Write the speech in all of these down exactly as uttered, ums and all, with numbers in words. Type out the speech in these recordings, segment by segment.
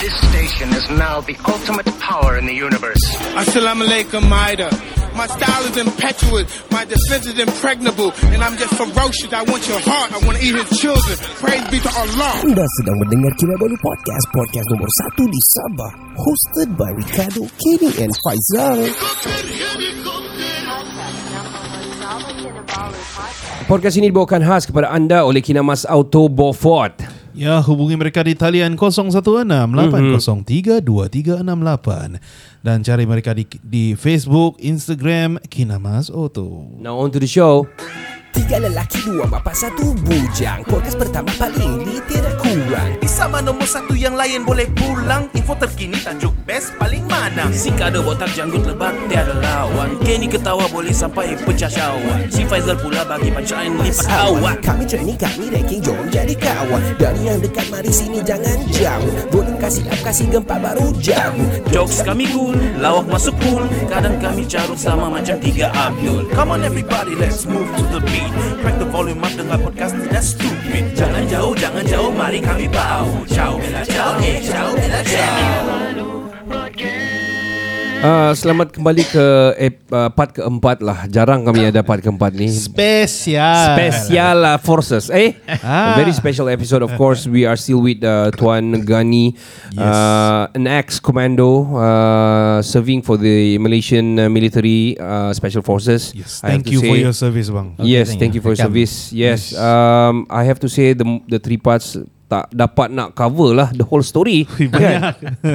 This station is now the ultimate power in the universe. Assalamu alaikum, Maida. My style is impetuous, my defense is impregnable, and I'm just ferocious. I want your heart, I want to eat his children. Praise be to Allah. Anda sedang mendengar Kinabalu Podcast, podcast nomor satu di Sabah, hosted by Ricardo, Kenny and Faisal. Podcast ini dibawakan khas kepada anda oleh Kinamas Auto Beaufort. Ya, hubungi mereka di talian kosong satu enam lapan kosong tiga dua tiga enam lapan dan cari mereka di, di Facebook, Instagram Kinamas Auto. Now on to the show. Tiga lelaki, dua bapa, satu bujang. Podcast pertama paling ini tidak kurang. Di sama nombor satu yang lain boleh pulang. Info terkini tajuk best paling mana. Si Kado botak janggut lebat tiada lawan. Kenny ketawa boleh sampai pecah syawak. Si Faisal pula bagi pancaan lipat awak. Kami training, kami ranking, jom jadi kawan. Dari yang dekat mari sini jangan jauh. Boleh kasih up, kasih gempa baru jauh. Jokes kami cool, lawak masuk cool. Kadang kami carut sama macam tiga Abdul. Come on everybody, let's move to the beat. Crack the volume up dengan podcast tidak stupid. Jangan jauh, jangan jauh, mari kami bau. Ciao, bella, ciao, eh, ciao, bella, ciao. Uh, selamat kembali ke eh, uh, part keempat lah. Jarang kami ada part keempat ni. Spesial. Spesial lah, forces. Eh, ah. A very special episode. Of course, we are still with uh, Tuan Gani, yes. uh, an ex-commando uh, serving for the Malaysian military uh, special forces. Yes. Thank you say, for your service, bang. Okay, yes, thank you, you for your service. Yes. yes. Um, I have to say the the three parts. Tak dapat nak cover lah the whole story. Banyak.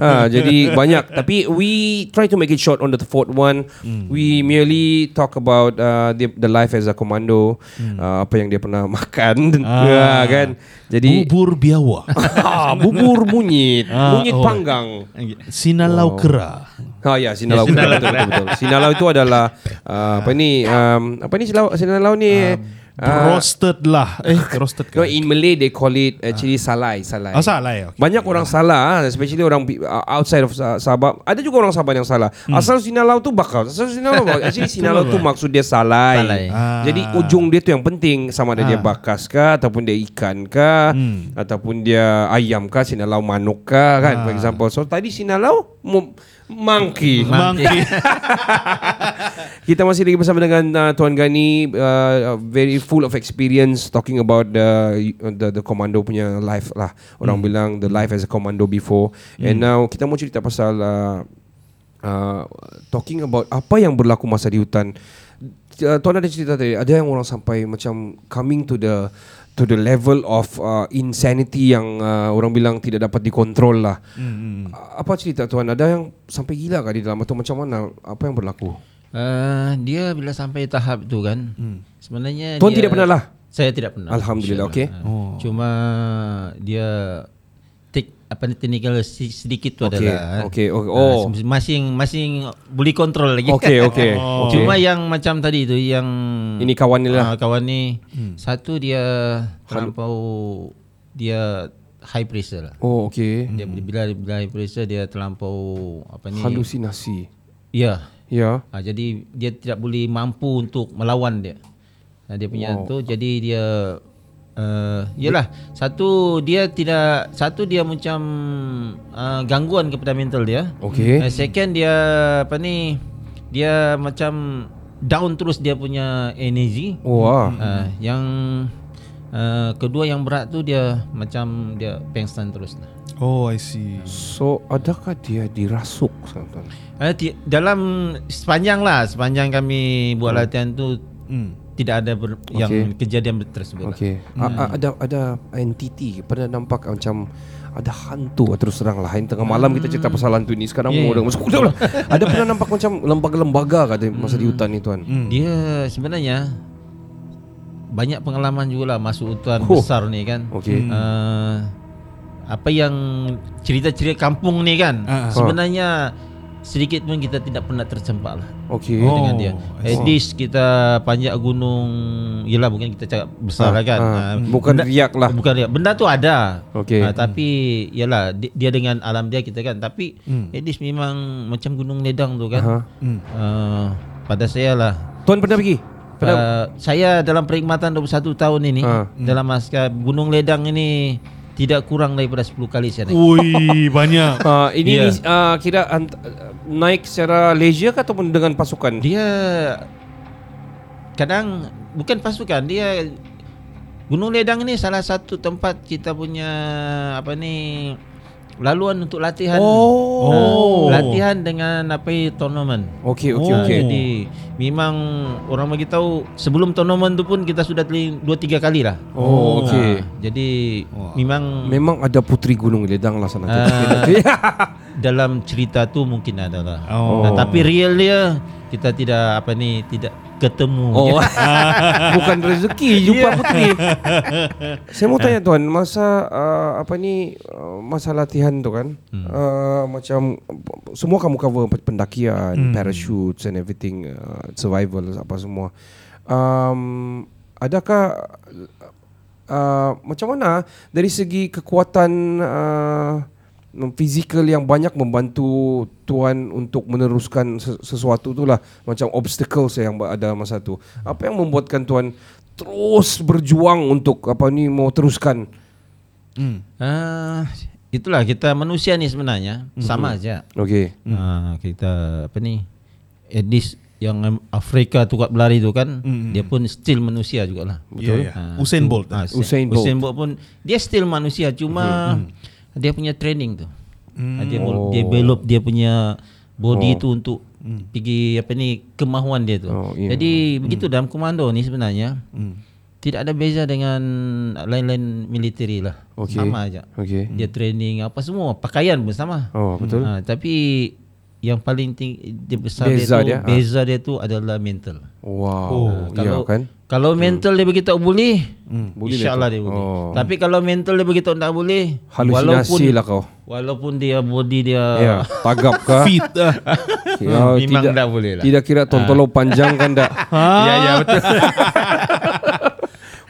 ha, jadi banyak. Tapi we try to make it short on the fourth one. Mm. We merely talk about uh, the, the life as a commando. Mm. Uh, apa yang dia pernah makan. Ah. ha, kan? Jadi bubur biawa. ha, bubur munyit. Ah, munyit oh. panggang. Sinalau kera. Ha, ya, sinalau kera. Betul, betul, betul. Sinalau itu adalah uh, apa ni? Um, apa ni sinalau, sinalau ni? Um. Uh, roasted lah eh, roasted kan? No, in Malay they call it actually uh. salai salai. Oh, salai okay. Banyak yeah. orang salah, especially orang outside of Sabah. Ada juga orang Sabah yang salah. hmm. Asal sinalau tu bakal Asal sinalau actually sinalau tu maksud dia salai, salai. Ah. Jadi ujung dia tu yang penting. Sama ada ah. dia bakas kah, ataupun dia ikan kah, hmm. ataupun dia ayam kah, sinalau manuk kah kan, ah. for example. So tadi sinalau mum, Monkey, Monkey. Kita masih lagi bersama dengan uh, Tuan Gani, uh, very full of experience, talking about the the, the commando punya life lah. Orang mm. bilang the life as a commando before. mm. And now kita mau cerita pasal uh, uh, talking about apa yang berlaku masa di hutan. uh, Tuan ada cerita tadi, ada yang orang sampai macam coming to the to the level of uh, insanity yang uh, orang bilang tidak dapat dikontrol lah. Mm-hmm. Apa cerita tuan? Ada yang sampai gila kah di dalam atau macam mana? Apa yang berlaku? Uh, dia bila sampai tahap tu kan, mm. sebenarnya tuan dia, tidak pernah lah? Saya tidak pernah. Alhamdulillah, okey. Oh. Cuma dia take apa ni technical sedikit tu okay. adalah. Okey, okey. Oh. Uh, masing-masing boleh kontrol lagi. Okey, okey. Oh. Cuma okay. yang macam tadi tu yang ini kawan ni lah. Uh, kawan ni hmm. satu dia terlampau dia high pressure lah. Oh okey. Dia bila bila high pressure dia terlampau apa ni? Halusinasi. Ya. Yeah. Ya. Yeah. Ha, jadi dia tidak boleh mampu untuk melawan dia. Ha, dia punya wow. tu jadi dia uh, yalah satu dia tidak satu dia macam uh, gangguan kepada mental dia. Okey. Uh, second dia apa ni? Dia macam down terus dia punya energy. Oh, ah. uh, yang uh, kedua yang berat tu dia macam dia pengsan terus. Oh, I see. Uh. So adakah dia dirasuk santan? Uh, di, dalam sepanjang lah sepanjang kami buat hmm. latihan tu hmm. tidak ada ber, yang okay. kejadian tersebut. Okey. Lah. Hmm. Ada ada entiti pernah nampak macam ada hantu terus terang lah. Hari tengah malam kita cerita pasal hantu ni. Sekarang yeah. orang masuk dah lah. Ada pernah nampak macam lembaga-lembaga kata masa di hutan ni tuan. Dia sebenarnya banyak pengalaman jugalah masuk hutan oh. besar ni kan. Okay. Uh, apa yang cerita-cerita kampung ni kan. Uh-huh. Sebenarnya sedikit pun kita tidak pernah tercempak lah. Okey. Oh, dengan dia. At least kita panjat gunung, yalah bukan kita cakap besar lah kan. Ha, ha. Bukan benda, riak lah. Bukan riak. Benda tu ada. Okey. Ha, tapi yalah dia dengan alam dia kita kan. Tapi hmm. at least memang macam Gunung Ledang tu kan. Hmm. Uh, pada saya lah. Tuan pernah pergi? Pernah? Uh, saya dalam perkhidmatan dua puluh satu tahun ini ha. dalam askar Gunung Ledang ini tidak kurang daripada sepuluh kali saya naik. Ui, banyak. uh, Ini yeah. uh, kira ant- naik secara leisure ke ataupun dengan pasukan? Dia kadang bukan pasukan. Dia Gunung Ledang ni salah satu tempat kita punya apa ni, laluan untuk latihan. Oh. Uh, latihan dengan apa tournament. Okey okey oh. okey. Jadi memang orang bagi tahu sebelum tournament tu pun kita sudah teling dua tiga kali lah. Oh okey. Uh, jadi oh. memang memang ada puteri Gunung Ledang lah sana. Uh, dalam cerita tu mungkin ada lah. Oh. Nah, tapi real dia kita tidak apa ni, tidak ketemu. Oh. Bukan rezeki jumpa puteri. Saya mau tanya tuan, masa uh, apa ni uh, masa latihan tu kan hmm. uh, macam semua kamu cover pendakian, hmm. parachutes and everything, uh, survival apa semua. Um, adakah uh, macam mana dari segi kekuatan uh, fizikal yang banyak membantu tuan untuk meneruskan sesuatu tu lah, macam obstacles yang ada masa tu, apa yang membuatkan tuan terus berjuang untuk apa ni mau teruskan? hmm. uh, Itulah, kita manusia ni sebenarnya mm-hmm. sama aja. Okey. uh, Kita apa ni, at least yang Afrika tu kat berlari tu kan, mm-hmm. dia pun still manusia jugalah. Betul. Yeah, yeah. Uh, Usain Bolt uh, Usain, Usain Bolt Usain Bolt pun dia still manusia, cuma mm-hmm. dia punya training tu. Mm. Dia oh. develop dia punya body oh. tu untuk mm. pergi apa ni, kemahuan dia tu. Oh, yeah. Jadi mm. begitu dalam komando ni sebenarnya. Mm. Tidak ada beza dengan lain-lain military lah. Okay. Sama aja. Okay. Dia training apa semua, pakaian pun sama. Oh, betul. Ha, tapi yang paling tinggi dia besar beza dia tu, dia, beza ha. dia tu adalah mental. Wow. Oh, ha, kalau yeah, kan? Kalau mental dia beritahu boleh, hmm, insyaAllah dia boleh. Oh. Tapi kalau mental dia beritahu tak boleh, halusinasi lah kau. Walaupun dia body dia yeah, tagap ke fit lah, oh, memang tak boleh lah. Tidak kira tontolo ha. panjang kan tak. Ya ya betul.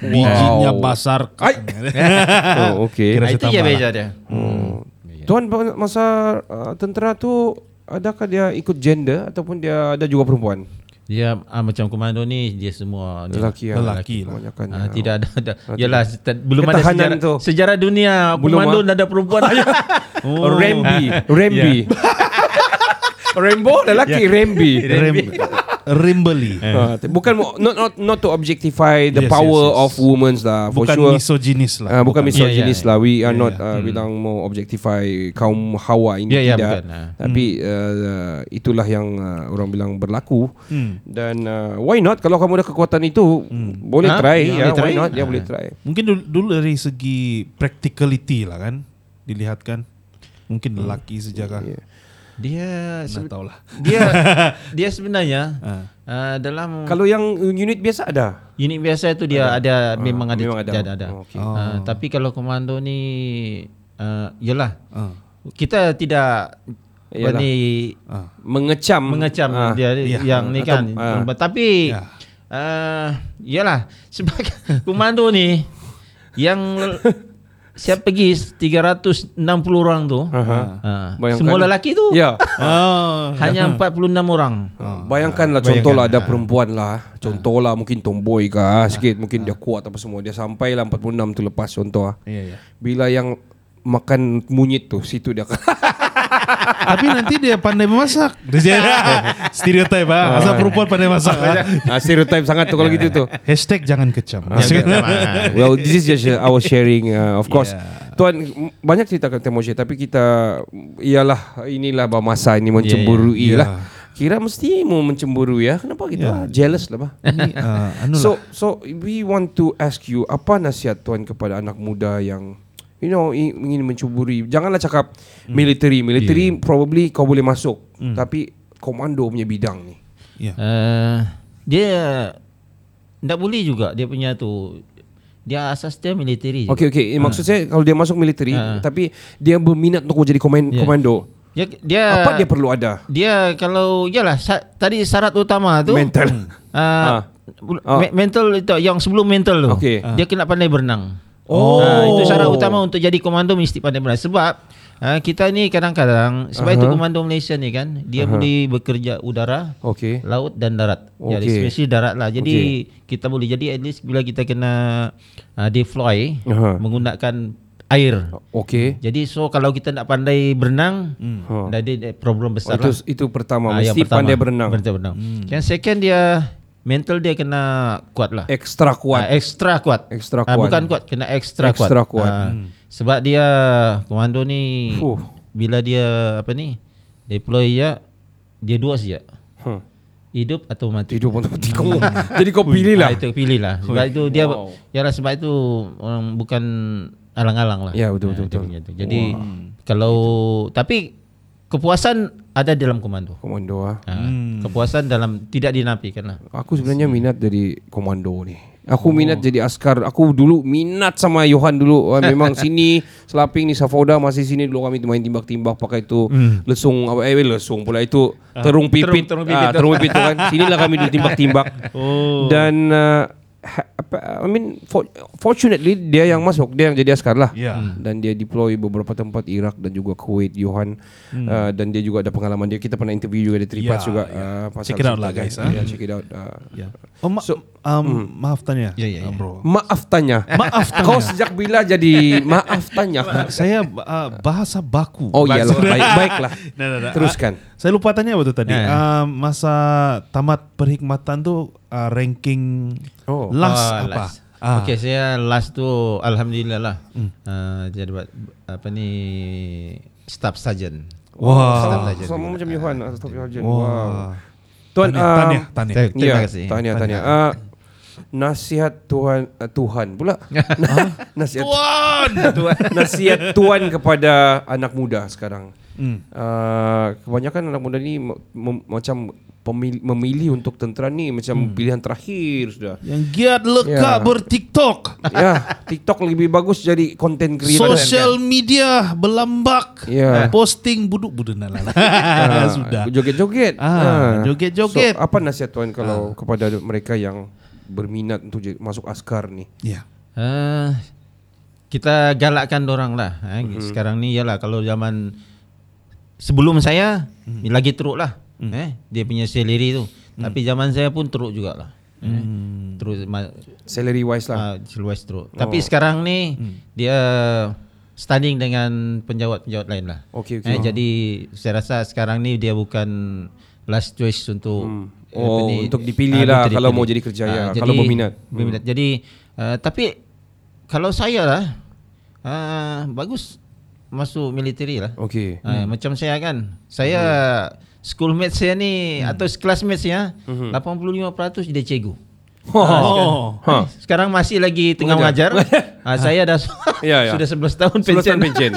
Bijinya pasar. Oh, okay. Itu je beza dia. Hmm. Yeah. Tuan masa uh, tentera tu, adakah dia ikut gender ataupun dia ada juga perempuan? Dia ah, macam komando ni dia semua lelaki, lelaki lah. Lah. Ah, tidak ada, ada. Yalah, belum ada sejarah, sejarah dunia komando ada perempuan. Oh. Rambi Rambi yeah. Rambo lelaki yeah. Rambi Rambi Rimbly. Yeah. Uh, bukan not not not to objectify the yes, power yes, yes. of women lah, for bukan sure. Misoginis lah. Uh, bukan misoginis yeah, yeah, lah. We are yeah, not yeah. Uh, bilang hmm. mau objectify kaum hawa ini yeah, tidak. Yeah, tapi uh, itulah yang uh, orang bilang berlaku. Hmm. Dan uh, why not? Kalau kamu ada kekuatan itu, hmm. boleh ha? try. Ya, ya, why not? Dia ha. boleh try. Mungkin dulu, dulu dari segi practicality lah kan, dilihatkan. Mungkin lelaki hmm. sejarah. Yeah. Dia sebe- tahulah. Dia dia sebenarnya uh, dalam kalau yang unit biasa ada. Unit biasa itu dia ada, ada memang uh, ada memang ada. ada, ada. Oh, okay. uh, oh. Tapi kalau komando ni uh, yalah. Uh. Kita tidak ni uh. mengecam mengecam uh. dia yeah. yang ni kan. Atau, uh. Tapi yeah. uh, yalah sebagai komando ni yang saya pergi tiga ratus enam puluh orang tu uh-huh. uh, semua lelaki tu yeah. oh. Hanya empat puluh enam orang. oh. Bayangkanlah, contohlah bayangkan. Ada perempuan lah, contohlah uh. mungkin tomboy ke uh. sikit, mungkin uh. dia kuat apa semua, dia sampailah empat puluh enam tu lepas contoh. yeah, yeah. Bila yang makan munyit tu, situ dia tapi nanti dia pandai memasak. Stereotype ah. Ha? Asal perempuan pandai masak. Ha? Stereotype sangat tu kalau gitu tu. Hashtag jangan kecam. Well, this is just our sharing, uh, of course. Yeah. Tuan banyak cerita tentang Moshe, tapi kita ialah inilah bah masa ini mencemburui yeah, yeah. lah. Yeah. Kira mesti mau mencemburu ya. Kenapa kita yeah. jealous lah bah? Ini, uh, so so we want to ask you, apa nasihat tuan kepada anak muda yang you know, ingin mencuburi? Janganlah cakap mm. military. Military yeah. probably kau boleh masuk. Mm. Tapi komando punya bidang ni. Yeah. Uh, dia tak boleh juga. Dia punya tu. Dia asas dia military. Okay, okay. Uh. Maksud saya kalau dia masuk military. Uh. Tapi dia berminat untuk jadi komando. Yeah. Dia, dia, apa dia perlu ada? Dia kalau, yalah, sa- tadi syarat utama tu. Mental. Uh, uh. Mental itu. Yang sebelum mental tu. Okay. Uh. Dia kena pandai berenang. Oh, ha, itu syarat utama untuk jadi komando, mesti pandai berenang. Sebab ha, kita ni kadang-kadang sebab uh-huh. itu komando Malaysia ni kan, dia uh-huh. boleh bekerja udara, okay. laut dan darat. Okay. Jadi especially darat lah. Jadi okay. kita boleh jadi at least bila kita kena uh, deploy uh-huh. menggunakan air. Okey. Jadi so kalau kita nak pandai berenang, hmm. dah ada problem besar. Oh, itu, itu pertama, ha, mesti pertama, pandai berenang. Pandai berenang. Hmm. Dan second, dia mental dia kena kuat lah. Ekstra kuat. Ha, ekstra kuat. Ekstra kuat. Ha, bukan kuat, kena ekstra, ekstra kuat. kuat. Ha, hmm. Sebab dia komando ni huh. bila dia apa ni deploy ya, dia dua saja. Huh. Hidup atau mati. Hidup atau mati. Jadi kau pilih lah. Ha, itu pilih lah. Sebab itu dia, wow. ya lah, sebab itu orang bukan alang-alang lah. Ya, betul betul. Nah, betul, betul. Jadi wow. kalau betul. tapi kepuasan ada dalam komando. Komando ah. Ha, hmm. Kepuasan dalam tidak dinafikan lah. Aku sebenarnya minat jadi komando ni. Aku oh. minat jadi askar. Aku dulu minat sama Johan dulu. Memang sini Selaping ni Safoda masih sini dulu kami main timbak-timbak pakai itu mm. lesung apa eh lesung pula itu terung pipit. Terung, terung pipit, ah, terung pipit kan. Sinilah kami dulu timbak-timbak. Oh. Dan uh, I mean for, fortunately dia yang masuk, dia yang jadi askar lah. Yeah. Mm. Dan dia deploy beberapa tempat Iraq dan juga Kuwait Johan. Mm. Uh, dan dia juga ada pengalaman dia. Kita pernah interview juga ada Tripas yeah, juga. Yeah. Uh, pasal check it out lah guys. Huh? Yeah, check it out. Uh, yeah. Oh, ma- so Um, hmm. Maaf tanya, ya, ya, ya. Bro. Maaf tanya. Maaf tanya. Kau sejak bila jadi maaf tanya? Nah, saya uh, bahasa baku. Oh iya, baik, baiklah. Nah, nah, nah. Teruskan. Uh, saya lupa tanya waktu tadi. Nah. Uh, masa tamat perkhidmatan tu uh, ranking oh. last oh, apa? Last. Ah. Okey, saya last tu alhamdulillah lah. Hmm. Uh, jadi apa ni staff sergeant. Wah. Wow. Staff sergeant. Sama macam Johan, uh, staff sergeant. Wow. wow. Tuan tanya, uh, tanya. Terima kasih. Tanya, tanya. Nasihat Tuhan uh, Tuhan pula nasihat Tuhan nasihat Tuhan kepada anak muda sekarang. mm. Uh, kebanyakan anak muda ni mem- macam pemil- memilih untuk tentera ni macam mm. pilihan terakhir sudah. Yang giat leka yeah. bertiktok. Ya, yeah, TikTok lebih bagus jadi content creator. Social kan? Media belambak. Yeah. Posting buduk budena lah. uh, sudah. Joget-joget. Ah, uh. joget-joget. So, apa nasihat Tuhan kalau uh. kepada mereka yang berminat untuk masuk askar ni? Ya. Yeah. Uh, kita galakkan dorang lah. Eh. Mm-hmm. Sekarang ni yalah, kalau zaman sebelum saya mm. lagi teruk lah. Mm. Eh, dia punya salary tu. Mm. Tapi zaman saya pun teruk jugalah. Mm. Eh. Terus ma- salary wise lah. Uh, salary wise teruk. Oh. Tapi sekarang ni mm. dia standing dengan penjawat-penjawat lain lah. Okay, okay. Eh, oh. Jadi saya rasa sekarang ni dia bukan last choice untuk mm. oh, ini, untuk dipilih lah dipilih. Kalau mau jadi kerja ya, uh, kalau berminat. berminat. Hmm. Jadi uh, tapi kalau saya lah uh, bagus masuk military lah. Okey. Uh, hmm. Macam saya kan, saya hmm. schoolmate saya ni hmm. atau classmate saya hmm. lapan puluh lima peratus dia cikgu. Oh. Uh, sekarang, huh. sekarang masih lagi tengah mengajar. uh, saya dah yeah, yeah. sudah sebelas tahun pensiun. pensiun.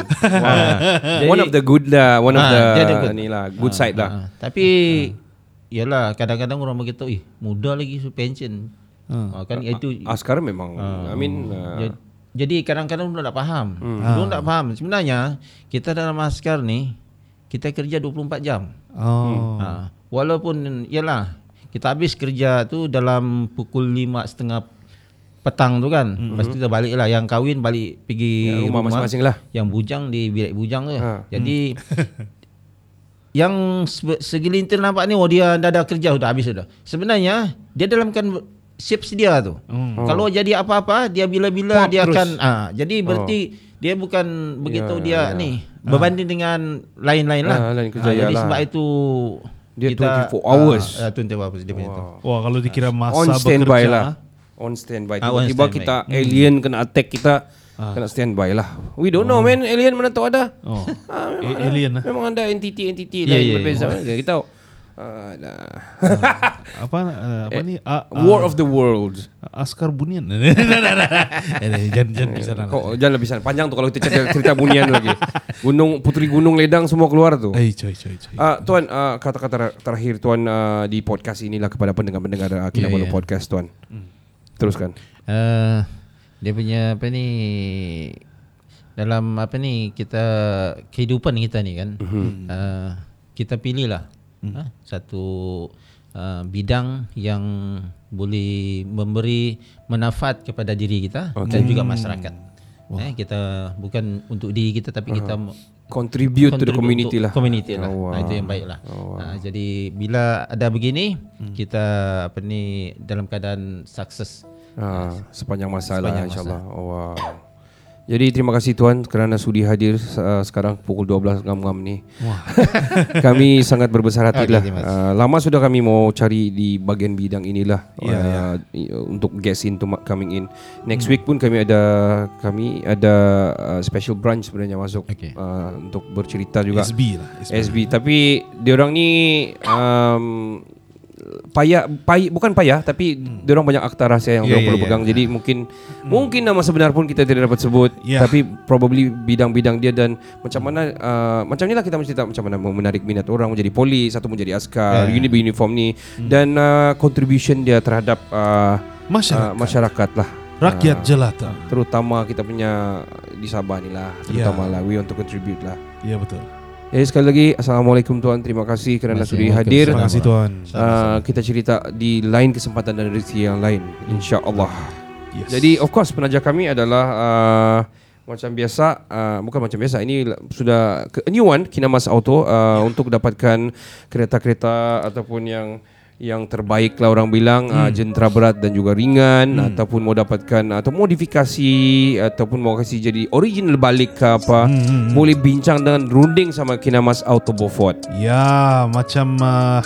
Wow. One of the good lah, one uh, of the good. Ni lah, good uh, side lah. Uh, uh, tapi uh. Yalah, kadang-kadang orang begitu, ih muda lagi su pension. Ha. Ha, kan A- itu askar memang. Ha. I mean uh. jadi kadang-kadang orang tak faham. Hmm. Ha. Orang tak faham. Sebenarnya kita dalam askar ni kita kerja dua puluh empat jam. Oh. Ha. Walaupun yalah, kita habis kerja tu dalam pukul lima tiga puluh petang tu kan. Mm-hmm. Lepas tu kita balik lah. Yang kahwin balik pergi ya, rumah, rumah masing-masing lah. Yang bujang di bilik bujang tu. Ha. Jadi hmm. yang segelintir nampak ni, oh dia dah ada kerja sudah habis sudah. Sebenarnya dia dalam kan shifts dia tu. Hmm. Kalau jadi apa-apa dia bila-bila Pop dia terus. akan ah, jadi berarti oh. dia bukan begitu ya, dia ya, ni ya. berbanding ah. dengan lain-lain lah. Ah, lain kerja ah, jadi lah. Sebab itu dia kita, dua puluh empat hours. Ah, dua puluh empat hours dia punya wow. tu. Wah, kalau dikira masa on standby lah. On standby. Ah, tiba-tiba stand kita by. alien hmm. kena attack kita. Ah. Kena standby lah. We don't oh. know man. Alien mana tahu ada. oh. ah, memang, A- alien lah. Memang ada entiti-entiti yeah, lain yeah, berbeza yeah. kan? Kita tahu uh, nah. uh, Apa uh, Apa ni uh, uh, War of the World Askar Bunian. Jangan lebih sana. Jangan lebih sana. Panjang tu kalau kita cerita, cerita Bunian lagi. Gunung Puteri Gunung Ledang semua keluar tu. Ay, coy, coy, coy. Uh, Tuan uh, kata-kata terakhir Tuan uh, di podcast inilah kepada pendengar-pendengar uh, Kinabalu yeah, yeah. Podcast Tuan. mm. Teruskan. Haa uh, dia punya apa ni dalam apa ni kita kehidupan kita ni kan, mm-hmm. uh, kita pilihlah mm. uh, satu uh, bidang yang boleh memberi manfaat kepada diri kita okay. dan juga masyarakat. Wow. Eh, kita bukan untuk diri kita tapi uh-huh. kita contribute, contribute to the community lah. Community lah. Oh, wow. Nah, itu yang baik lah. Oh, wow. Nah, jadi bila ada begini hmm. kita apa ni dalam keadaan sukses. Ah, sepanjang masa sepanjang lah, insyaAllah. Oh, wow. Jadi terima kasih Tuan kerana sudi hadir uh, sekarang pukul dua belas ngam-ngam ni. Wah. Kami sangat berbesar hati lah. Uh, lama sudah kami mau cari di bahagian bidang inilah yeah, uh, yeah. untuk guest in to coming in. Next hmm. week pun kami ada kami ada uh, special branch sebenarnya masuk okay. uh, untuk bercerita juga. S B lah. S B, S B. Tapi diorang ni um, payah, payah, bukan payah tapi hmm. diorang banyak akta rahsia yang yeah, diorang yeah, perlu pegang yeah. Jadi mungkin hmm. mungkin nama sebenar pun kita tidak dapat sebut yeah. Tapi probably bidang-bidang dia dan macam mana uh, macam inilah kita mencerita macam mana menarik minat orang menjadi polis atau menjadi askar yeah, yeah. uniform ni hmm. dan uh, contribution dia terhadap uh, masyarakat. Uh, masyarakat lah rakyat uh, jelata terutama kita punya di Sabah ni lah terutama yeah. lah we want to contribute lah ya yeah, betul. Jadi sekali lagi Assalamualaikum Tuan. Terima kasih kerana sudi hadir. Terima kasih Tuan. uh, Kita cerita di lain kesempatan dan rezeki yang lain, InsyaAllah yes. Jadi of course penaja kami adalah uh, macam biasa uh, bukan macam biasa, ini sudah a new one, Kinamas Auto uh, yeah. Untuk dapatkan kereta-kereta ataupun yang yang terbaik lah orang bilang hmm. uh, jentera berat dan juga ringan hmm. ataupun mau dapatkan atau modifikasi ataupun mau kasih jadi original balik ke apa hmm. boleh bincang dengan runding sama Kinamas Auto Beaufort. Ya macam uh,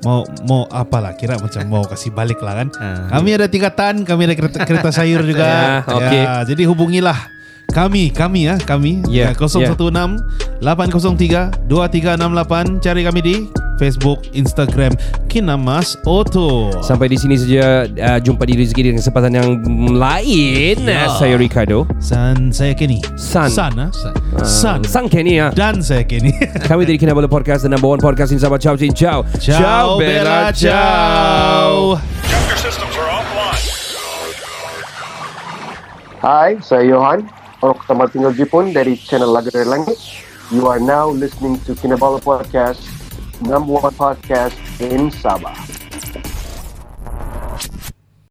mau mau apalah kira macam mau kasih balik lah kan. Kami ada tingkatan, kami ada kereta, kereta sayur juga. Ya, okay. Ya, jadi hubungilah Kami, kami ya, kami yeah, kosong satu enam, lapan kosong tiga, dua tiga enam lapan. Cari kami di Facebook, Instagram Kinamas Auto. Sampai di sini saja, uh, jumpa di rezeki dengan kesempatan yang lain yeah. Saya Ricardo. San, saya Kenny. San San, ha? San. Uh, San San Kenny ya. Dan saya Kenny. Kami dari Kinabalu Podcast, the number one podcast in Sabah. Ciao, ciao. Ciao, Bella, ciao. Your systems are offline. Hai, saya Johan. Orang pertama tinggal Jepun dari channel Lagu dari Langit. You are now listening to Kinabalu Podcast, number one podcast in Sabah.